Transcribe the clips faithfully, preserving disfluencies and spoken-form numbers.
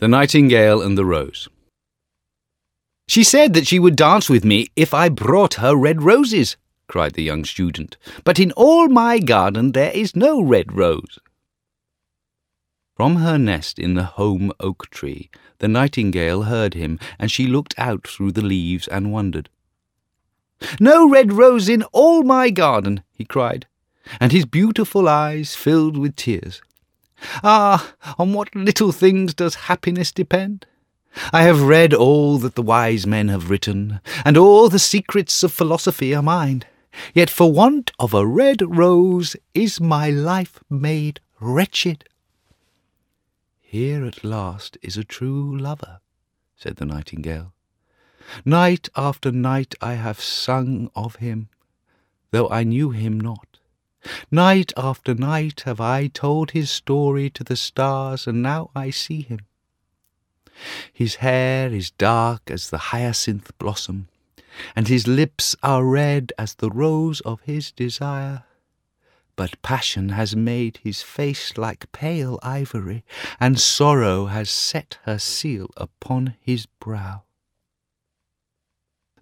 The Nightingale and the Rose. "She said that she would dance with me if I brought her red roses," cried the young student. "But in all my garden there is no red rose." From her nest in the home oak tree, the nightingale heard him, and she looked out through the leaves and wondered. "No red rose in all my garden," he cried, and his beautiful eyes filled with tears. "Ah, on what little things does happiness depend? I have read all that the wise men have written, and all the secrets of philosophy are mine. Yet for want of a red rose is my life made wretched." "Here at last is a true lover," said the nightingale. "Night after night I have sung of him, though I knew him not. Night after night have I told his story to the stars, and now I see him. His hair is dark as the hyacinth blossom, and his lips are red as the rose of his desire. But passion has made his face like pale ivory, and sorrow has set her seal upon his brow."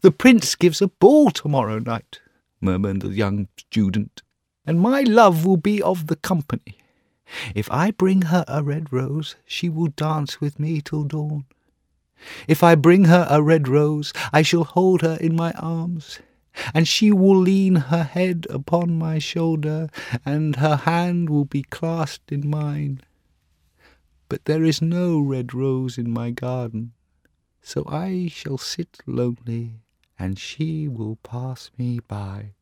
"The prince gives a ball tomorrow night," murmured the young student, "and my love will be of the company. If I bring her a red rose, she will dance with me till dawn. If I bring her a red rose, I shall hold her in my arms, and she will lean her head upon my shoulder, and her hand will be clasped in mine. But there is no red rose in my garden, so I shall sit lonely, and she will pass me by.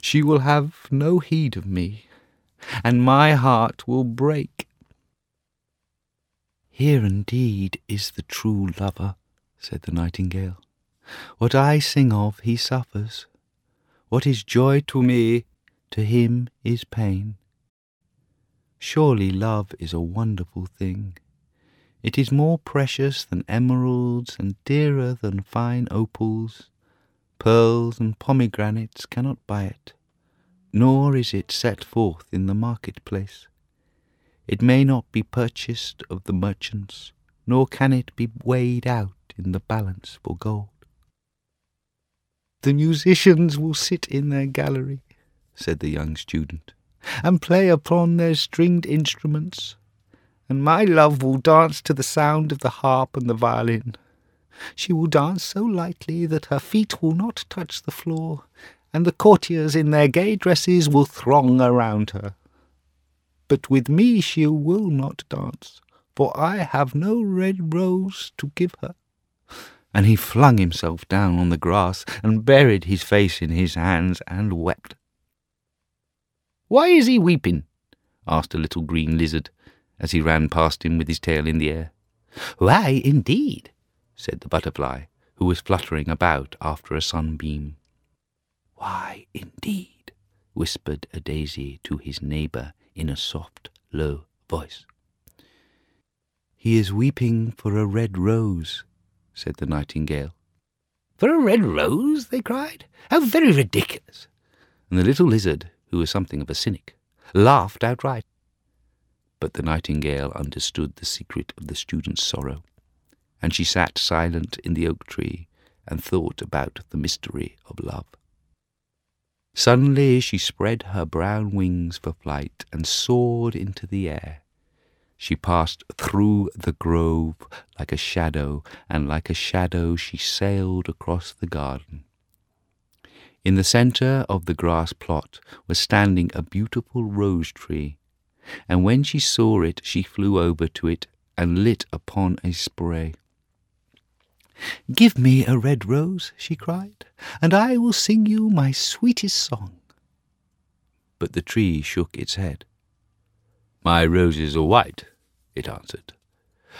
She will have no heed of me, and my heart will break." "Here indeed is the true lover," said the nightingale. "What I sing of he suffers. What is joy to me, to him is pain. Surely love is a wonderful thing. It is more precious than emeralds and dearer than fine opals. Pearls and pomegranates cannot buy it, nor is it set forth in the marketplace. It may not be purchased of the merchants, nor can it be weighed out in the balance for gold." "The musicians will sit in their gallery," said the young student, "and play upon their stringed instruments, and my love will dance to the sound of the harp and the violin. She will dance so lightly that her feet will not touch the floor, and the courtiers in their gay dresses will throng around her. But with me she will not dance, for I have no red rose to give her." And he flung himself down on the grass and buried his face in his hands and wept. "Why is he weeping?" asked a little green lizard, as he ran past him with his tail in the air. "Why, indeed," said the butterfly, who was fluttering about after a sunbeam. "Why, indeed," whispered a daisy to his neighbour in a soft, low voice. "He is weeping for a red rose," said the nightingale. "For a red rose?" they cried. "How very ridiculous!" And the little lizard, who was something of a cynic, laughed outright. But the nightingale understood the secret of the student's sorrow, and she sat silent in the oak tree and thought about the mystery of love. Suddenly she spread her brown wings for flight and soared into the air. She passed through the grove like a shadow, and like a shadow she sailed across the garden. In the centre of the grass plot was standing a beautiful rose tree, and when she saw it she flew over to it and lit upon a spray. "Give me a red rose," she cried, "and I will sing you my sweetest song." But the tree shook its head. "My roses are white," it answered,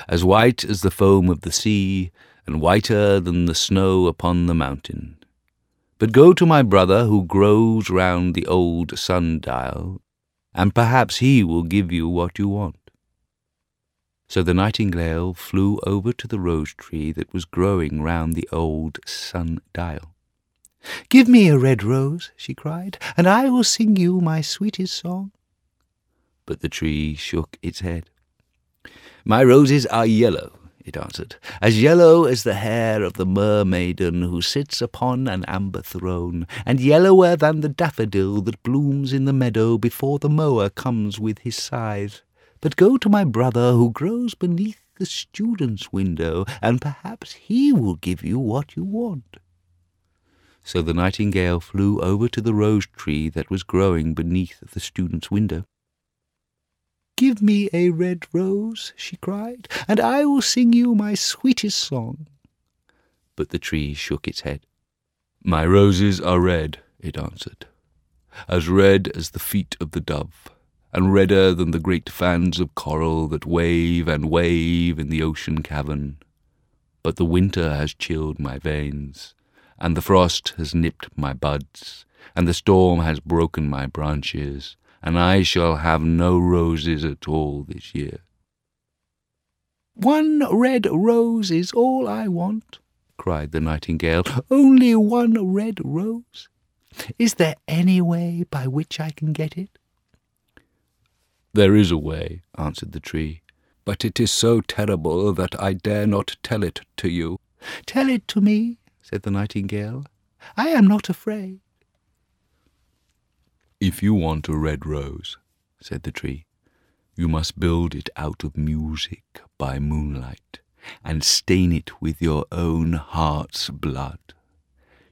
"as white as the foam of the sea, and whiter than the snow upon the mountain. But go to my brother who grows round the old sundial, and perhaps he will give you what you want." So the nightingale flew over to the rose tree that was growing round the old sun-dial. "Give me a red rose," she cried, "and I will sing you my sweetest song." But the tree shook its head. "My roses are yellow," it answered, "as yellow as the hair of the mermaiden who sits upon an amber throne, and yellower than the daffodil that blooms in the meadow before the mower comes with his scythe. But go to my brother who grows beneath the student's window, and perhaps he will give you what you want." So the nightingale flew over to the rose tree that was growing beneath the student's window. "Give me a red rose," she cried, "and I will sing you my sweetest song." But the tree shook its head. "My roses are red," it answered, "as red as the feet of the dove, and redder than the great fans of coral that wave and wave in the ocean cavern. But the winter has chilled my veins, and the frost has nipped my buds, and the storm has broken my branches, and I shall have no roses at all this year." "One red rose is all I want," cried the nightingale, "only one red rose. Is there any way by which I can get it?" "There is a way," answered the tree, "but it is so terrible that I dare not tell it to you." "Tell it to me," said the nightingale. "I am not afraid." "If you want a red rose," said the tree, "you must build it out of music by moonlight, and stain it with your own heart's blood.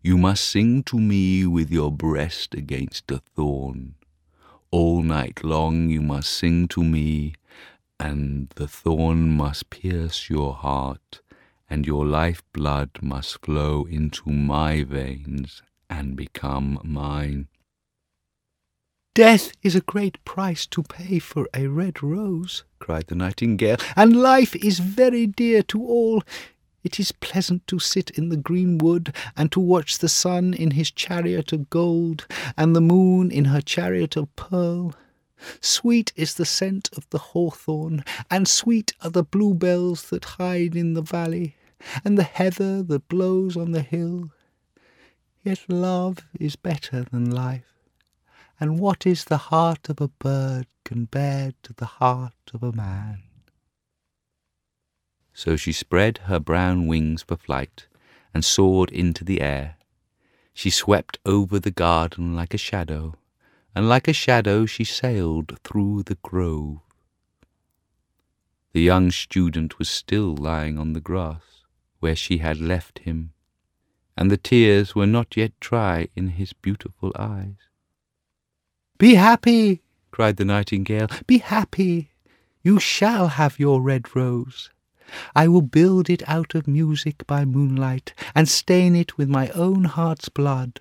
You must sing to me with your breast against a thorn. All night long you must sing to me, and the thorn must pierce your heart, and your life blood must flow into my veins and become mine." "Death is a great price to pay for a red rose," cried the nightingale, "and life is very dear to all. It is pleasant to sit in the green wood and to watch the sun in his chariot of gold and the moon in her chariot of pearl. Sweet is the scent of the hawthorn, and sweet are the bluebells that hide in the valley, and the heather that blows on the hill. Yet love is better than life, and what is the heart of a bird compared to the heart of a man?" So she spread her brown wings for flight and soared into the air. She swept over the garden like a shadow, and like a shadow she sailed through the grove. The young student was still lying on the grass where she had left him, and the tears were not yet dry in his beautiful eyes. "Be happy," cried the nightingale, "be happy. You shall have your red rose. I will build it out of music by moonlight, and stain it with my own heart's blood.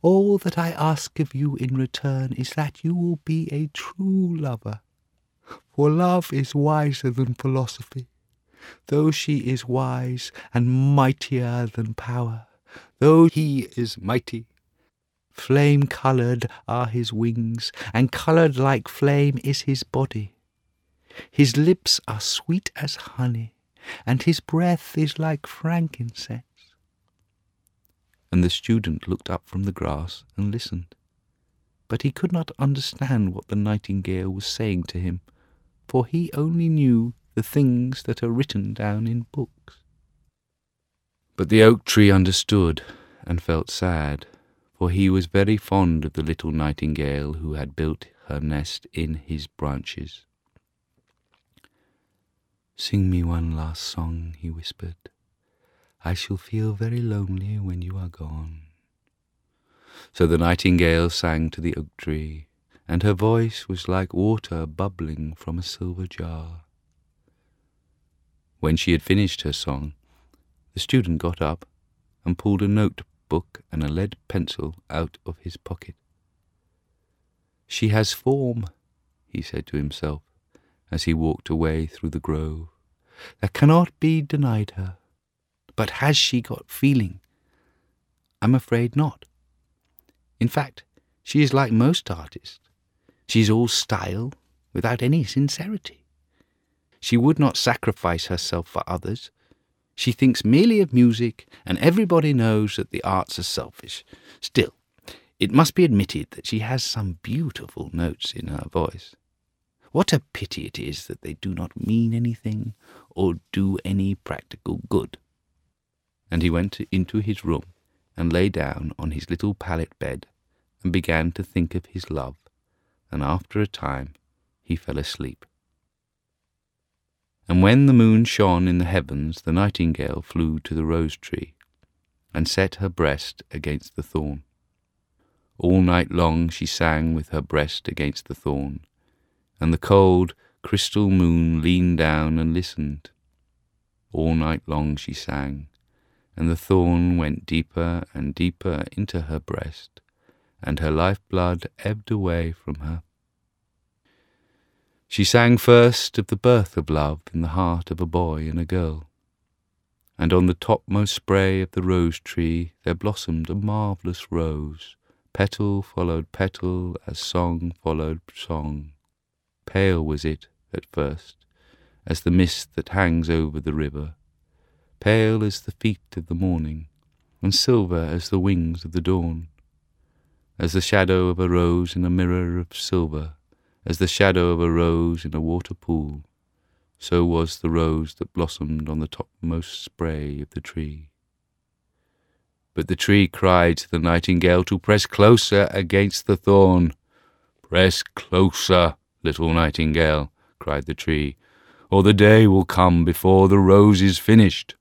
All that I ask of you in return is that you will be a true lover, for love is wiser than philosophy, though she is wise, and mightier than power, though he is mighty. Flame-coloured are his wings, and coloured like flame is his body. His lips are sweet as honey, and his breath is like frankincense." And the student looked up from the grass and listened, but he could not understand what the nightingale was saying to him, for he only knew the things that are written down in books. But the oak tree understood and felt sad, for he was very fond of the little nightingale who had built her nest in his branches. "Sing me one last song," he whispered. "I shall feel very lonely when you are gone." So the nightingale sang to the oak tree, and her voice was like water bubbling from a silver jar. When she had finished her song, the student got up and pulled a note book and a lead pencil out of his pocket. "She has form," he said to himself as he walked away through the grove, "that cannot be denied her. But has she got feeling? I'm afraid not. In fact, she is like most artists. She is all style without any sincerity. She would not sacrifice herself for others. She thinks merely of music, and everybody knows that the arts are selfish. Still, it must be admitted that she has some beautiful notes in her voice. What a pity it is that they do not mean anything or do any practical good." And he went into his room and lay down on his little pallet bed and began to think of his love, and after a time he fell asleep. And when the moon shone in the heavens, the nightingale flew to the rose tree and set her breast against the thorn. All night long she sang with her breast against the thorn, and the cold, crystal moon leaned down and listened. All night long she sang, and the thorn went deeper and deeper into her breast, and her lifeblood ebbed away from her. She sang first of the birth of love in the heart of a boy and a girl, and on the topmost spray of the rose tree there blossomed a marvellous rose, petal followed petal as song followed song. Pale was it at first, as the mist that hangs over the river, pale as the feet of the morning, and silver as the wings of the dawn, as the shadow of a rose in a mirror of silver, as the shadow of a rose in a water pool, so was the rose that blossomed on the topmost spray of the tree. But the tree cried to the nightingale to press closer against the thorn. "Press closer, little nightingale," cried the tree, "or the day will come before the rose is finished."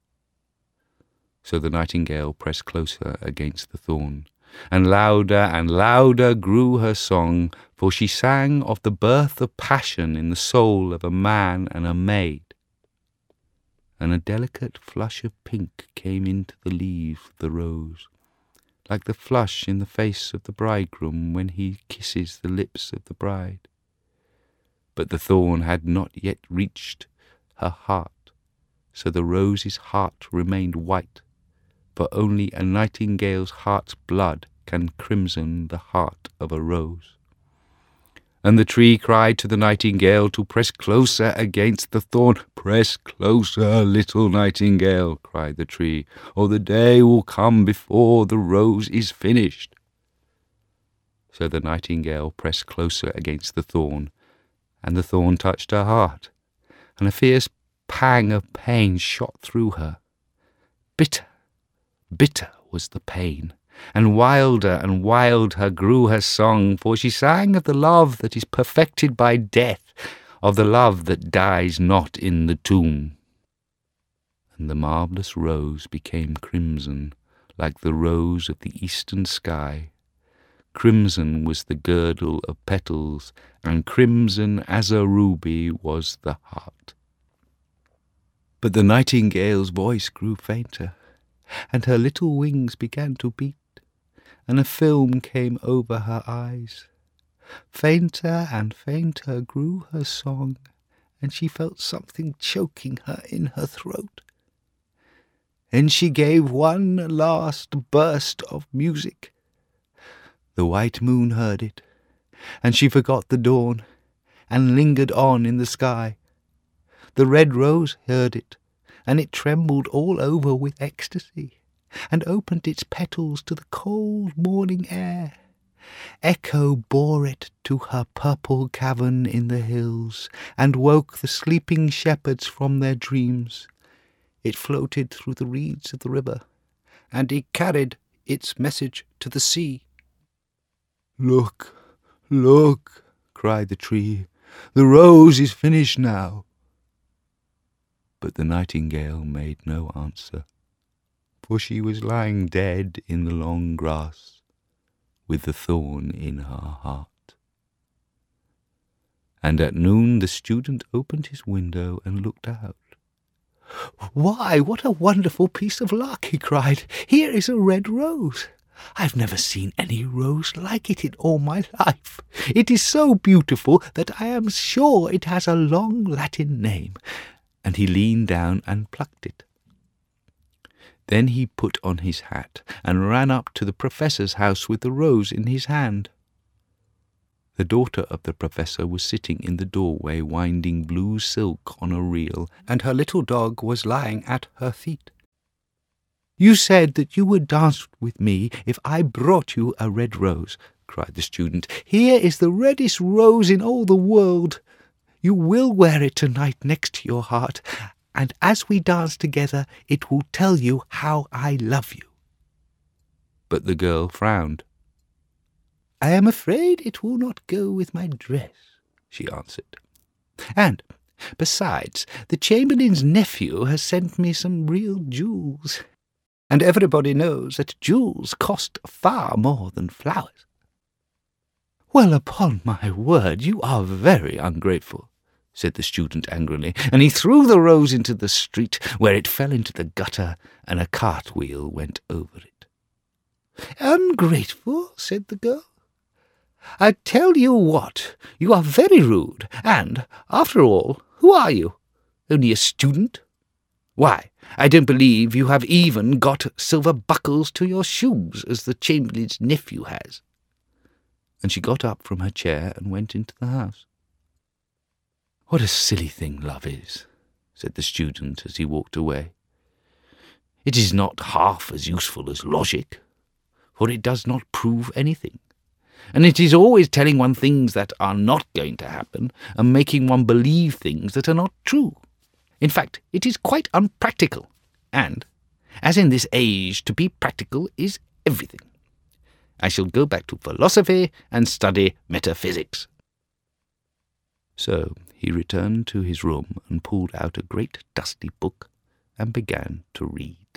So the nightingale pressed closer against the thorn, and louder and louder grew her song, for she sang of the birth of passion in the soul of a man and a maid. And a delicate flush of pink came into the leaves of the rose, like the flush in the face of the bridegroom when he kisses the lips of the bride. But the thorn had not yet reached her heart, so the rose's heart remained white, for only a nightingale's heart's blood can crimson the heart of a rose. And the tree cried to the nightingale to press closer against the thorn. "Press closer, little nightingale," cried the tree, "or the day will come before the rose is finished." So the nightingale pressed closer against the thorn, and the thorn touched her heart, and a fierce pang of pain shot through her. Bitter, bitter was the pain, and wilder and wilder grew her song, for she sang of the love that is perfected by death, of the love that dies not in the tomb. And the marvellous rose became crimson, like the rose of the eastern sky. Crimson was the girdle of petals, and crimson as a ruby was the heart. But the nightingale's voice grew fainter, and her little wings began to beat, and a film came over her eyes. Fainter and fainter grew her song, and she felt something choking her in her throat. Then she gave one last burst of music. The white moon heard it, and she forgot the dawn, and lingered on in the sky. The red rose heard it, and it trembled all over with ecstasy, and opened its petals to the cold morning air. Echo bore it to her purple cavern in the hills, and woke the sleeping shepherds from their dreams. It floated through the reeds of the river, and it carried its message to the sea. "Look, look," cried the tree, "the rose is finished now." But the nightingale made no answer, for she was lying dead in the long grass, with the thorn in her heart. And at noon the student opened his window and looked out. "Why, what a wonderful piece of luck!" he cried. "Here is a red rose. I've never seen any rose like it in all my life. It is so beautiful that I am sure it has a long Latin name." And he leaned down and plucked it. Then he put on his hat and ran up to the professor's house with the rose in his hand. The daughter of the professor was sitting in the doorway winding blue silk on a reel, and her little dog was lying at her feet. "You said that you would dance with me if I brought you a red rose," cried the student. "Here is the reddest rose in all the world. You will wear it tonight next to your heart, and as we dance together it will tell you how I love you." But the girl frowned. "I am afraid it will not go with my dress," she answered. "And, besides, the Chamberlain's nephew has sent me some real jewels, and everybody knows that jewels cost far more than flowers." "Well, upon my word, you are very ungrateful," said the student angrily, and he threw the rose into the street, where it fell into the gutter, and a cartwheel went over it. "Ungrateful?" said the girl. "I tell you what, you are very rude, and, after all, who are you? Only a student? Why, I don't believe you have even got silver buckles to your shoes, as the Chamberlain's nephew has." And she got up from her chair and went into the house. "What a silly thing love is," said the student as he walked away. "It is not half as useful as logic, for it does not prove anything, and it is always telling one things that are not going to happen and making one believe things that are not true. In fact, it is quite unpractical, and, as in this age, to be practical is everything. I shall go back to philosophy and study metaphysics." So he returned to his room and pulled out a great dusty book and began to read.